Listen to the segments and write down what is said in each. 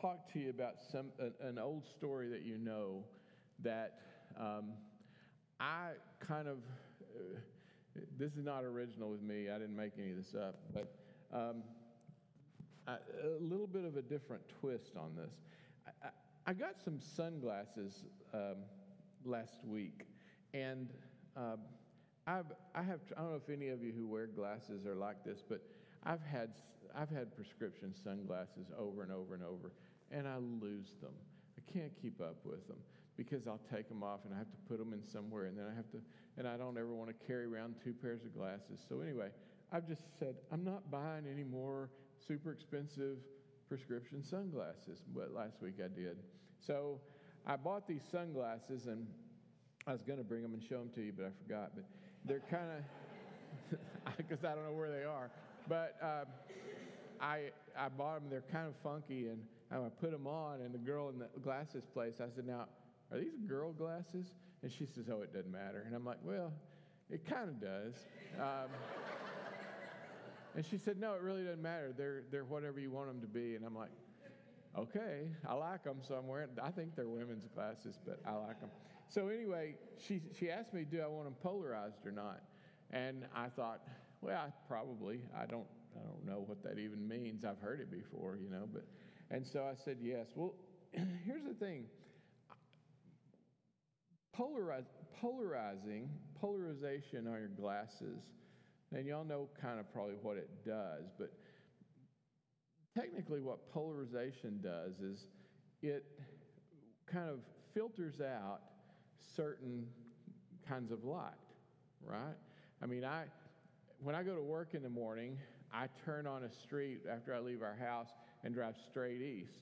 talk to you about an old story that you know that I kind of, this is not original with me. I didn't make any of this up, but a little bit of a different twist on this. I got some sunglasses last week, and I don't know if any of you who wear glasses are like this, but I've had prescription sunglasses over and over and over, and I lose them. I can't keep up with them because I'll take them off and I have to put them in somewhere, and then I don't ever want to carry around two pairs of glasses. So anyway, I've just said I'm not buying any more super expensive prescription sunglasses, but last week I did. So I bought these sunglasses, and I was going to bring them and show them to you, but I forgot. But they're kind of, because I don't know where they are. But I bought them. They're kind of funky, and I put them on, and the girl in the glasses place, I said, "Now, are these girl glasses?" And she says, "Oh, it doesn't matter." And I'm like, "Well, it kind of does." And she said, "No, it really doesn't matter. They're whatever you want them to be." And I'm like, "Okay, I like them, so I'm wearing. I think they're women's glasses, but I like them." So anyway, she asked me, "Do I want them polarized or not?" And I thought, well, probably. I don't know what that even means. I've heard it before, you know. But and so I said yes. Well, here's the thing. Polarization on your glasses. And y'all know kind of probably what it does, but technically what polarization does is it kind of filters out certain kinds of light, right? I mean, when I go to work in the morning, I turn on a street after I leave our house and drive straight east.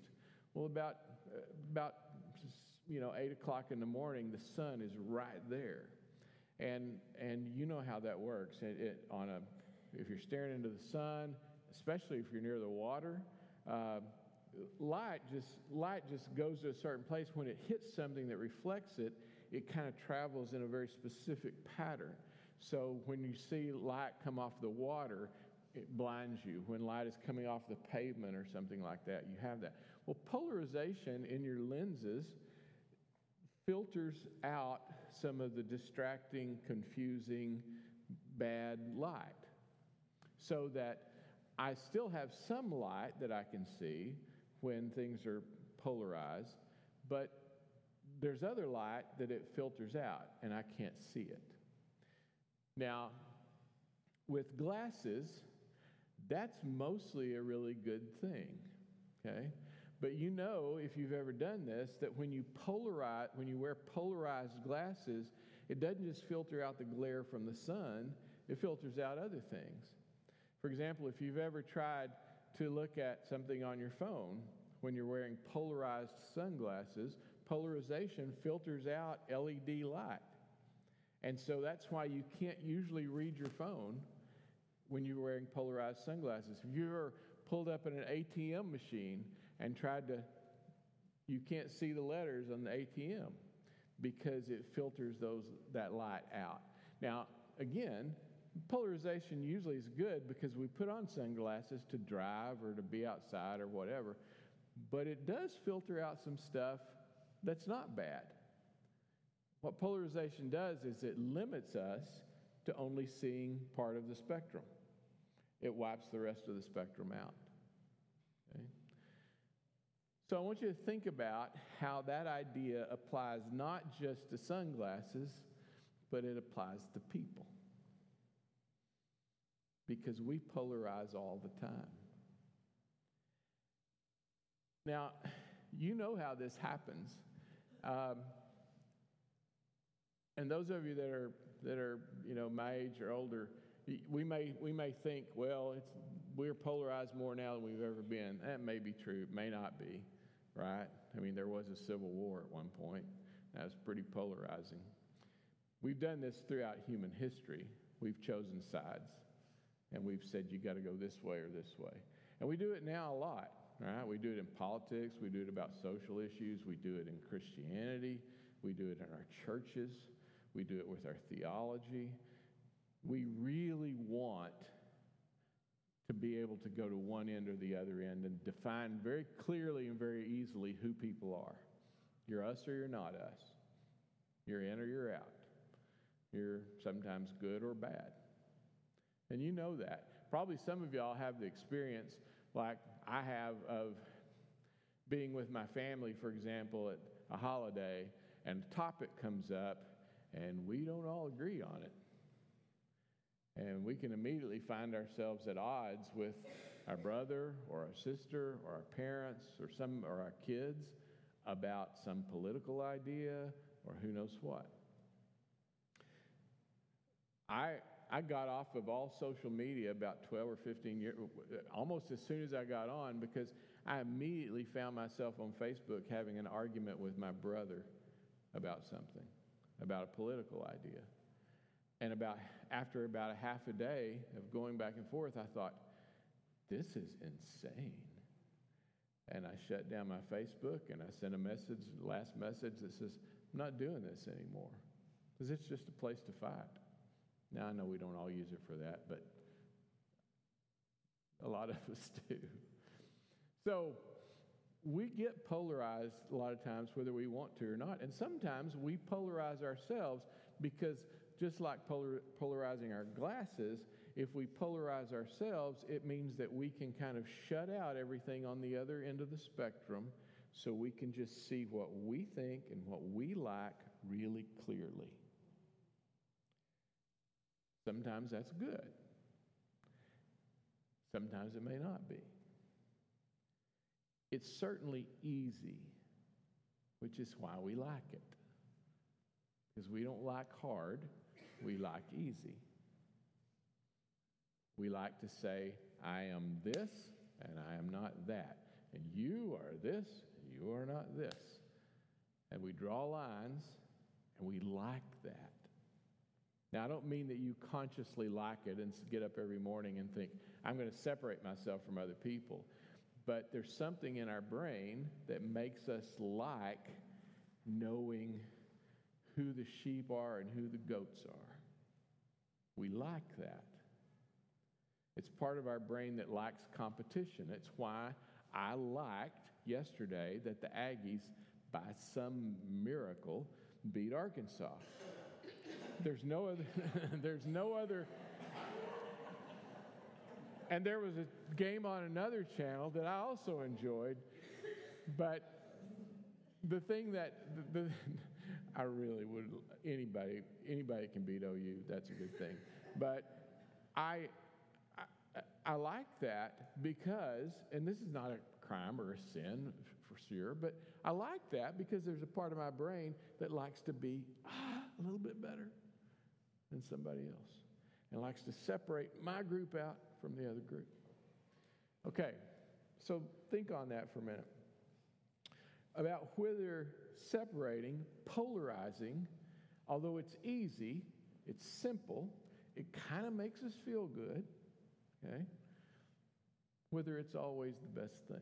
Well, about 8 o'clock in the morning, the sun is right there. And you know how that works. If you're staring into the sun, especially if you're near the water, light just goes to a certain place. When it hits something that reflects it, it kind of travels in a very specific pattern. So when you see light come off the water, it blinds you. When light is coming off the pavement or something like that, you have that. Well, polarization in your lenses filters out some of the distracting, confusing, bad light so that I still have some light that I can see when things are polarized, but there's other light that it filters out and I can't see it. Now, with glasses, that's mostly a really good thing, okay? But you know, if you've ever done this, that when you wear polarized glasses, it doesn't just filter out the glare from the sun, it filters out other things. For example, if you've ever tried to look at something on your phone when you're wearing polarized sunglasses, polarization filters out LED light. And so that's why you can't usually read your phone when you're wearing polarized sunglasses. If you're pulled up in an ATM machine and you can't see the letters on the ATM because it filters that light out. Now, again, polarization usually is good because we put on sunglasses to drive or to be outside or whatever, but it does filter out some stuff that's not bad. What polarization does is it limits us to only seeing part of the spectrum. It wipes the rest of the spectrum out. Okay? So I want you to think about how that idea applies not just to sunglasses, but it applies to people. Because we polarize all the time. Now, you know how this happens. And those of you that are my age or older, we may think, well, we're polarized more now than we've ever been. That may be true, it may not be, right? I mean, there was a civil war at one point. That was pretty polarizing. We've done this throughout human history. We've chosen sides, and we've said you got to go this way or this way. And we do it now a lot, right? We do it in politics. We do it about social issues. We do it in Christianity. We do it in our churches. We do it with our theology. We really want to be able to go to one end or the other end and define very clearly and very easily who people are. You're us or you're not us. You're in or you're out. You're sometimes good or bad. And you know that. Probably some of y'all have the experience like I have of being with my family, for example, at a holiday, and a topic comes up, and we don't all agree on it. And we can immediately find ourselves at odds with our brother or our sister or our parents or some or our kids about some political idea or who knows what. I got off of all social media about 12 or 15 years, almost as soon as I got on, because I immediately found myself on Facebook having an argument with my brother about something, about a political idea. And after about a half a day of going back and forth, I thought, this is insane. And I shut down my Facebook and I sent a message, last message that says, I'm not doing this anymore, because it's just a place to fight. Now, I know we don't all use it for that, but a lot of us do. So we get polarized a lot of times whether we want to or not. And sometimes we polarize ourselves because just like polarizing our glasses, if we polarize ourselves, it means that we can kind of shut out everything on the other end of the spectrum so we can just see what we think and what we like really clearly. Sometimes that's good. Sometimes it may not be. It's certainly easy, which is why we like it. Because we don't like hard, we like easy. We like to say, I am this and I am not that. And you are this, and you are not this. And we draw lines and we like that. Now, I don't mean that you consciously like it and get up every morning and think, I'm going to separate myself from other people. But there's something in our brain that makes us like knowing who the sheep are and who the goats are. We like that. It's part of our brain that likes competition. It's why I liked yesterday that the Aggies, by some miracle, beat Arkansas. There's no other. And there was a game on another channel that I also enjoyed, but the thing that I really would, anybody can beat OU. That's a good thing. But I like that because, and this is not a crime or a sin for sure, but I like that because there's a part of my brain that likes to be a little bit better than somebody else and likes to separate my group out from the other group. Okay, so think on that for a minute. About whether separating, polarizing, although it's easy, it's simple, it kind of makes us feel good, okay, whether it's always the best thing.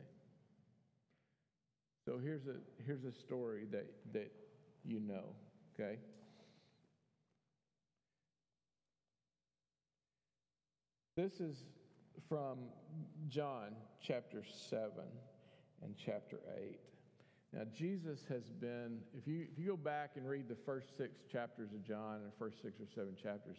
So here's a story that you know, okay? This is from John chapter 7 and chapter 8. Now, Jesus has been, if you go back and read the first 6 chapters of John and the first 6 or 7 chapters,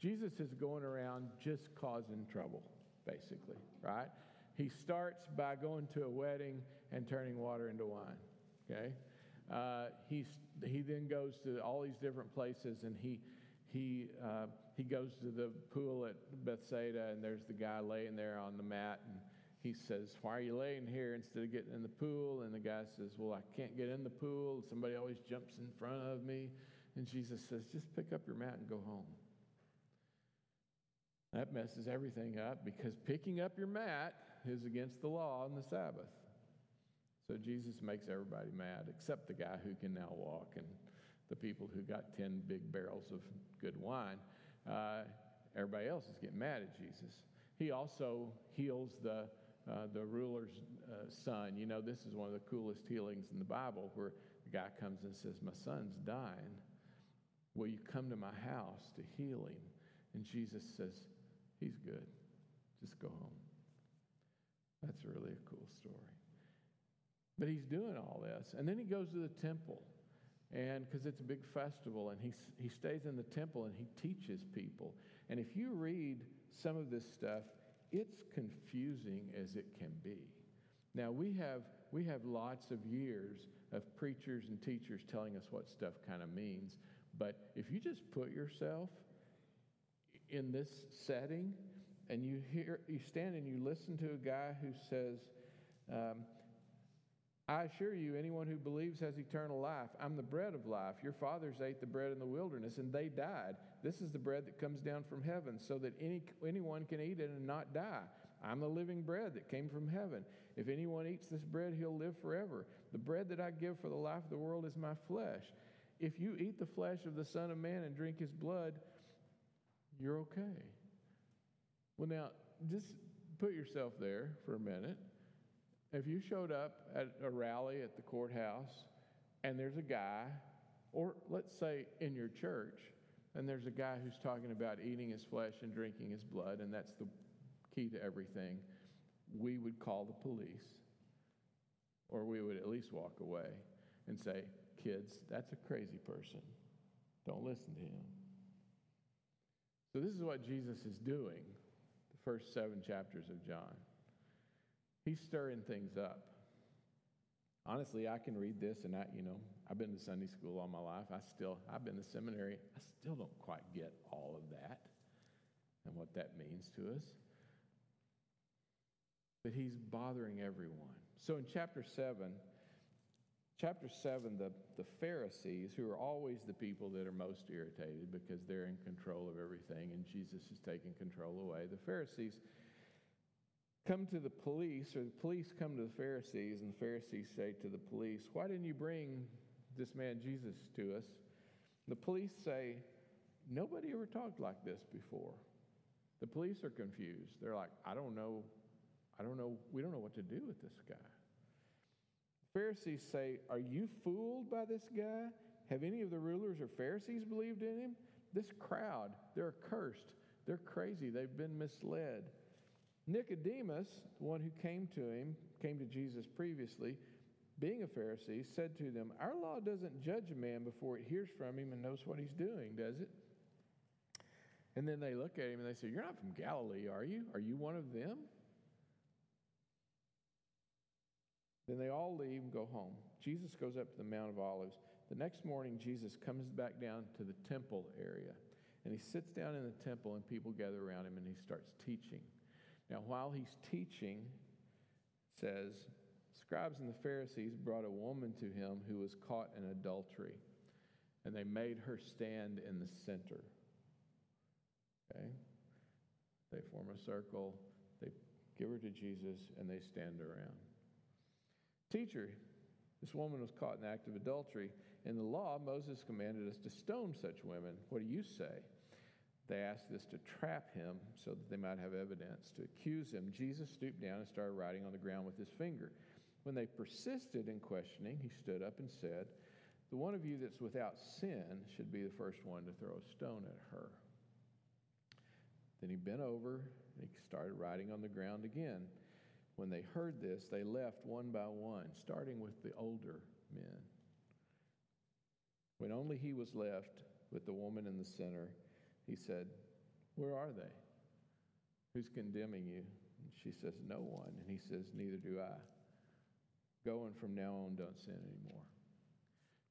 Jesus is going around just causing trouble, basically, right? He starts by going to a wedding and turning water into wine, okay? He then goes to all these different places, and he goes to the pool at Bethsaida, and there's the guy laying there on the mat, and he says, why are you laying here instead of getting in the pool? And the guy says, well, I can't get in the pool. Somebody always jumps in front of me. And Jesus says, just pick up your mat and go home. That messes everything up because picking up your mat is against the law on the Sabbath. So Jesus makes everybody mad except the guy who can now walk and the people who got 10 big barrels of good wine. Everybody else is getting mad at Jesus. He also heals the ruler's son. You know, this is one of the coolest healings in the Bible where the guy comes and says, my son's dying. Will you come to my house to heal him? And Jesus says, he's good. Just go home. That's really a cool story. But he's doing all this. And then he goes to the temple, and because it's a big festival, and he stays in the temple and he teaches people. And if you read some of this stuff, it's confusing as it can be. Now, we have lots of years of preachers and teachers telling us what stuff kind of means. But if you just put yourself in this setting and you stand and you listen to a guy who says, I assure you, anyone who believes has eternal life. I'm the bread of life. Your fathers ate the bread in the wilderness, and they died. This is the bread that comes down from heaven, so that anyone can eat it and not die. I'm the living bread that came from heaven. If anyone eats this bread, he'll live forever. The bread that I give for the life of the world is my flesh. If you eat the flesh of the Son of Man and drink his blood, you're okay. Well, now, just put yourself there for a minute. If you showed up at a rally at the courthouse and there's a guy, or let's say in your church, and there's a guy who's talking about eating his flesh and drinking his blood, and that's the key to everything, we would call the police, or we would at least walk away and say, kids, that's a crazy person. Don't listen to him. So this is what Jesus is doing the first 7 chapters of John. He's stirring things up. Honestly, I can read this, and I've been to Sunday school all my life. I've been to seminary. I still don't quite get all of that and what that means to us. But he's bothering everyone. So in chapter 7, the Pharisees, who are always the people that are most irritated because they're in control of everything, and Jesus is taking control away. The Pharisees come to the police, or the police come to the Pharisees, and the Pharisees say to the police, why didn't you bring this man Jesus to us? The police say, nobody ever talked like this before. The police are confused. They're like, I don't know, we don't know what to do with this guy. The Pharisees say, are you fooled by this guy? Have any of the rulers or Pharisees believed in him? This crowd, they're cursed. They're crazy. They've been misled. Nicodemus, the one who came to Jesus previously, being a Pharisee, said to them, our law doesn't judge a man before it hears from him and knows what he's doing, does it? And then they look at him and they say, you're not from Galilee, are you? Are you one of them? Then they all leave and go home. Jesus goes up to the Mount of Olives. The next morning, Jesus comes back down to the temple area, and he sits down in the temple, and people gather around him, and he starts teaching. Now, while he's teaching, it says, scribes and the Pharisees brought a woman to him who was caught in adultery, and they made her stand in the center. Okay? They form a circle, they give her to Jesus, and they stand around. Teacher, this woman was caught in the act of adultery. In the law, Moses commanded us to stone such women. What do you say? They asked this to trap him so that they might have evidence to accuse him. Jesus stooped down and started writing on the ground with his finger. When they persisted in questioning, he stood up and said, the one of you that's without sin should be the first one to throw a stone at her. Then he bent over and he started writing on the ground again. When they heard this, they left one by one, starting with the older men. When only he was left with the woman in the center, he said, where are they? Who's condemning you? And she says, no one. And he says, neither do I. Go, and from now on, don't sin anymore.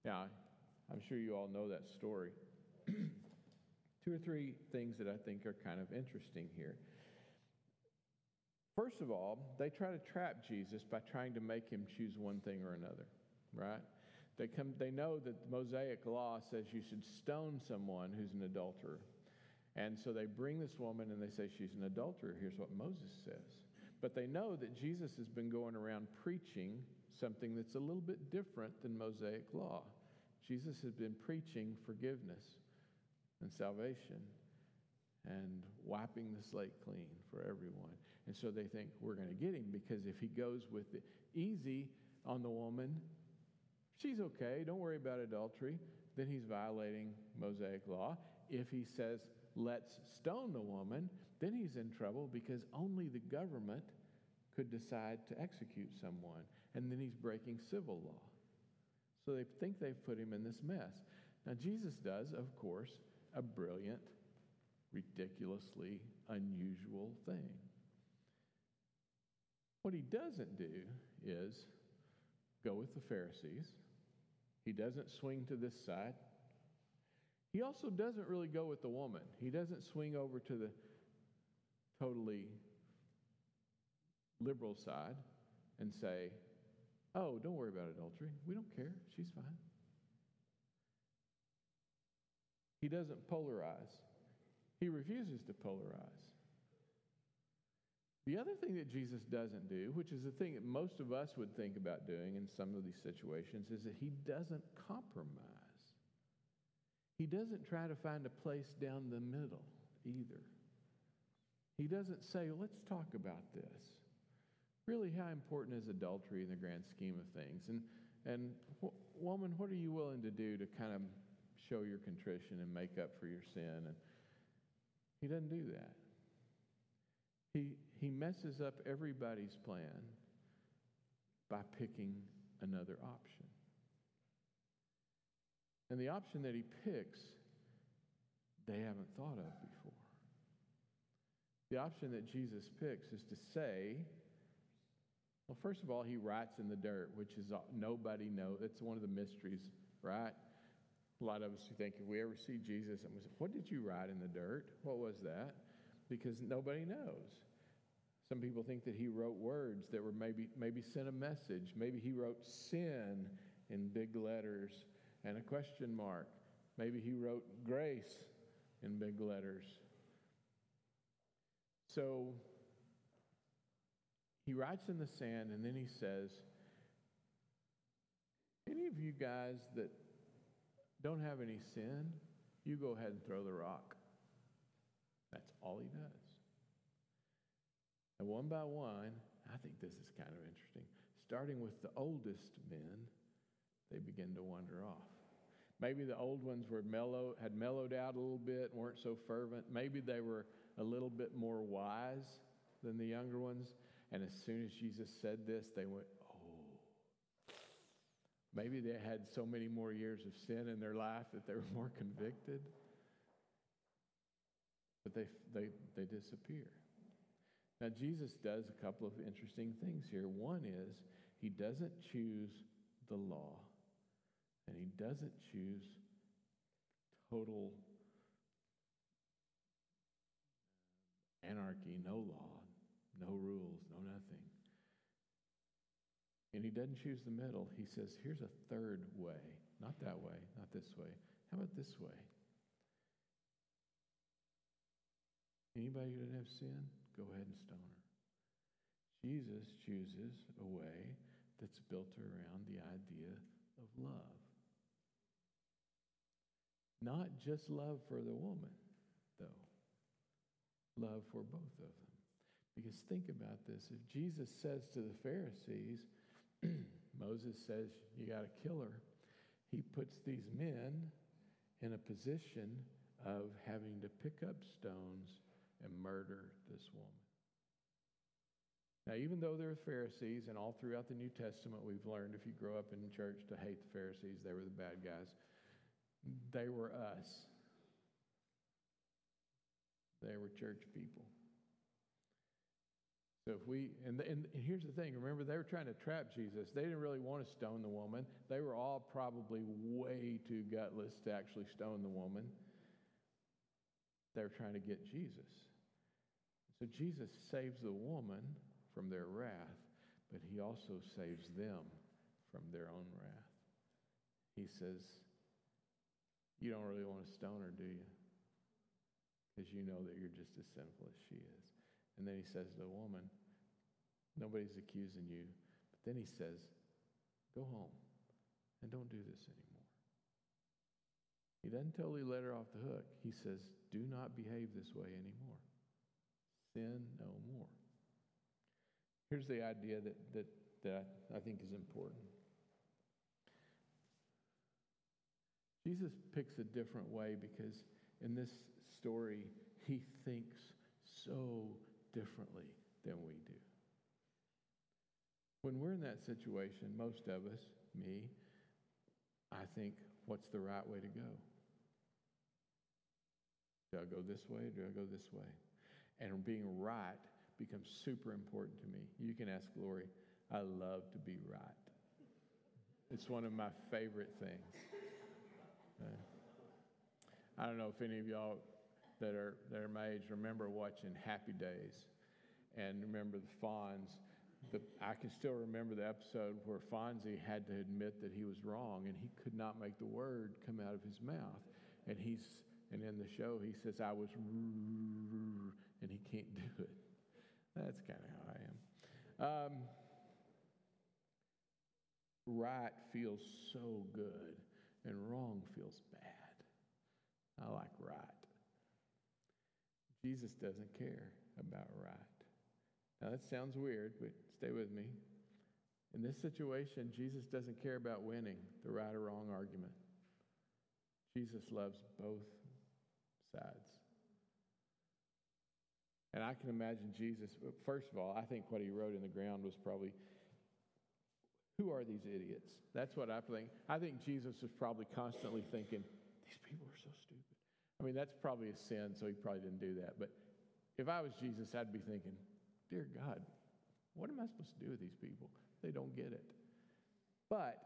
Now, I'm sure you all know that story. 2 or 3 things that I think are kind of interesting here. First of all, they try to trap Jesus by trying to make him choose one thing or another, right? They know that the Mosaic law says you should stone someone who's an adulterer. And so they bring this woman and they say she's an adulterer. Here's what Moses says. But they know that Jesus has been going around preaching something that's a little bit different than Mosaic law. Jesus has been preaching forgiveness and salvation and wiping the slate clean for everyone. And so they think we're going to get him, because if he goes with the easy on the woman, she's okay, don't worry about adultery, then he's violating Mosaic law. If he says, let's stone the woman, then he's in trouble, because only the government could decide to execute someone, and then he's breaking civil law. So they think they've put him in this mess. Now, Jesus does, of course, a brilliant, ridiculously unusual thing. What he doesn't do is go with the Pharisees. He doesn't swing to this side. He also doesn't really go with the woman. He doesn't swing over to the totally liberal side and say, oh, don't worry about adultery. We don't care. She's fine. He doesn't polarize. He refuses to polarize. The other thing that Jesus doesn't do, which is the thing that most of us would think about doing in some of these situations, is that he doesn't compromise. He doesn't try to find a place down the middle either. He doesn't say, let's talk about this. Really, how important is adultery in the grand scheme of things? And woman, what are you willing to do to kind of show your contrition and make up for your sin? And he doesn't do that. He messes up everybody's plan by picking another option. And the option that he picks, they haven't thought of before. The option that Jesus picks is to say, well, first of all, he writes in the dirt, which is nobody knows. It's one of the mysteries, right? A lot of us think if we ever see Jesus, and we say, what did you write in the dirt? What was that? Because nobody knows. Some people think that he wrote words that were maybe sent a message. Maybe he wrote sin in big letters and a question mark. Maybe he wrote grace in big letters. So he writes in the sand, and then he says, any of you guys that don't have any sin, you go ahead and throw the rock. That's all he does. And one by one, I think this is kind of interesting, starting with the oldest men, they begin to wander off. Maybe the old ones were mellowed out a little bit and weren't so fervent. Maybe they were a little bit more wise than the younger ones. And as soon as Jesus said this, they went, oh. Maybe they had so many more years of sin in their life that they were more convicted. But they disappear. Now, Jesus does a couple of interesting things here. One is he doesn't choose the law, and he doesn't choose total anarchy, no law, no rules, no nothing. And he doesn't choose the middle. He says, here's a third way. Not that way, not this way. How about this way? Anybody who doesn't have sin, go ahead and stone her. Jesus chooses a way that's built around the idea of love. Not just love for the woman, though. Love for both of them. Because think about this. If Jesus says to the Pharisees, Moses says, you got to kill her. He puts these men in a position of having to pick up stones and murder this woman. Now, even though they're Pharisees, and all throughout the New Testament we've learned, if you grow up in church, to hate the Pharisees, they were the bad guys. They were us. They were church people. So if we, and here's the thing, remember they were trying to trap Jesus. They didn't really want to stone the woman. They were all probably way too gutless to actually stone the woman. They were trying to get Jesus. So Jesus saves the woman from their wrath, but he also saves them from their own wrath. He says, you don't really want to stone her, do you? Because you know that you're just as sinful as she is. And then he says to the woman, nobody's accusing you. But then he says, go home and don't do this anymore. He doesn't totally let her off the hook. He says, do not behave this way anymore. Sin no more. Here's the idea that I think is important. Jesus picks a different way because in this story, he thinks so differently than we do. When we're in that situation, most of us, me, I think, what's the right way to go? Do I go this way? Do I go this way? And being right becomes super important to me. You can ask Lori. I love to be right. It's one of my favorite things. I don't know if any of y'all that are my age remember watching Happy Days, and remember the Fonz. I can still remember the episode where Fonzie had to admit that he was wrong, and he could not make the word come out of his mouth. And in the show he says, "I was," and he can't do it. That's kind of how I am. Right feels so good, and wrong feels bad. I like right. Jesus doesn't care about right. Now, that sounds weird, but stay with me. In this situation, Jesus doesn't care about winning the right or wrong argument. Jesus loves both sides. And I can imagine Jesus, first of all, I think what he wrote in the ground was probably, who are these idiots? That's what I think. I think Jesus was probably constantly thinking, these people are so stupid. I mean, that's probably a sin, so he probably didn't do that. But if I was Jesus, I'd be thinking, dear God, what am I supposed to do with these people? They don't get it. But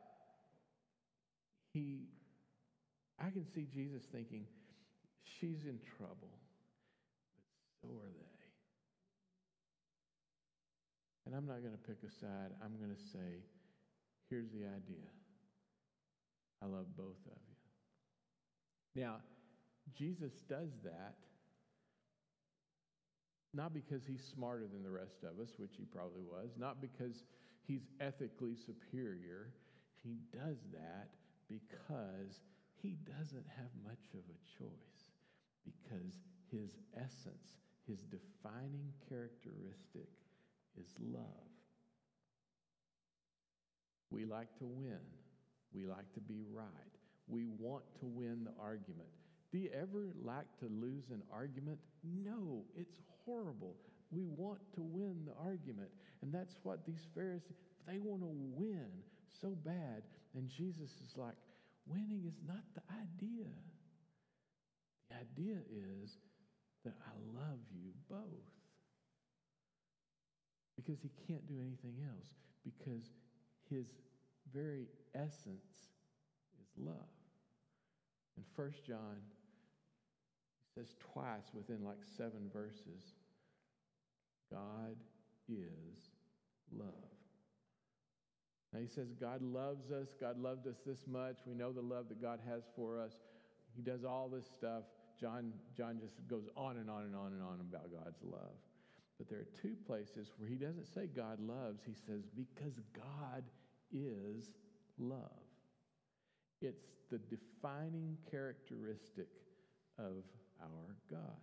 I can see Jesus thinking, she's in trouble, but so are they. And I'm not going to pick a side. I'm going to say, here's the idea. I love both of you. Now, Jesus does that not because he's smarter than the rest of us, which he probably was, not because he's ethically superior. He does that because he doesn't have much of a choice, because his essence, his defining characteristic is love. We like to win. We like to be right. We want to win the argument. Do you ever like to lose an argument? No, it's horrible. We want to win the argument. And that's what these Pharisees, they want to win so bad. And Jesus is like, winning is not the idea. The idea is that I love you both. Because he can't do anything else. Because his very essence is love. In 1 John, he says twice within like 7 verses, God is love. Now he says God loves us. God loved us this much. We know the love that God has for us. He does all this stuff. John just goes on and on and on and on about God's love. But there are 2 places where he doesn't say God loves. He says because God is love. It's the defining characteristic of our God.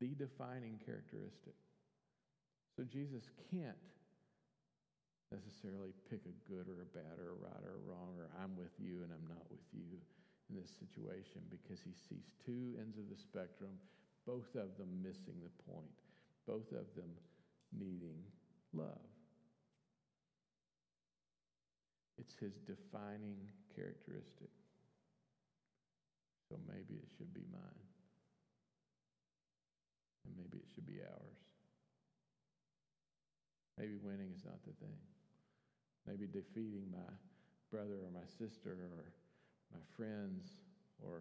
The defining characteristic. So Jesus can't necessarily pick a good or a bad or a right or a wrong or I'm with you and I'm not with you in this situation, because he sees 2 ends of the spectrum, both of them missing the point, both of them needing love. It's his defining characteristic. So maybe it should be mine. And maybe it should be ours. Maybe winning is not the thing. Maybe defeating my brother or my sister or my friends or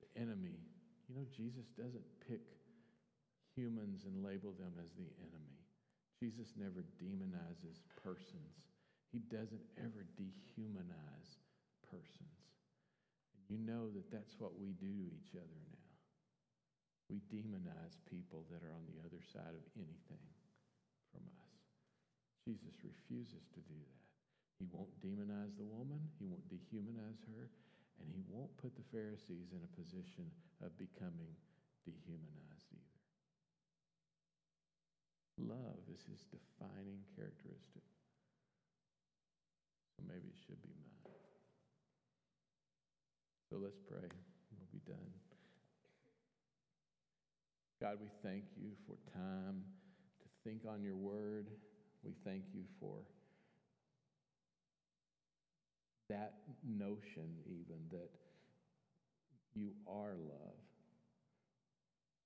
the enemy. You know, Jesus doesn't pick humans and label them as the enemy. Jesus never demonizes persons. He doesn't ever dehumanize persons. And you know that that's what we do to each other now. We demonize people that are on the other side of anything from us. Jesus refuses to do that. He won't demonize the woman. He won't dehumanize her. And he won't put the Pharisees in a position of becoming dehumanized either. Love is his defining characteristic. So maybe it should be mine. So let's pray. We'll be done. God, we thank you for time think on your word. We thank you for that notion even that you are love.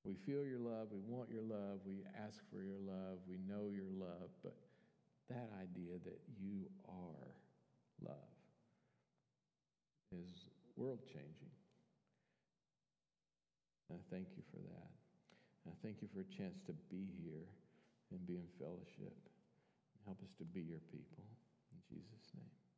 We feel your love. We want your love. We ask for your love. We know your love. But that idea that you are love is world-changing. And I thank you for that. And I thank you for a chance to be here and be in fellowship. Help us to be your people. In Jesus' name.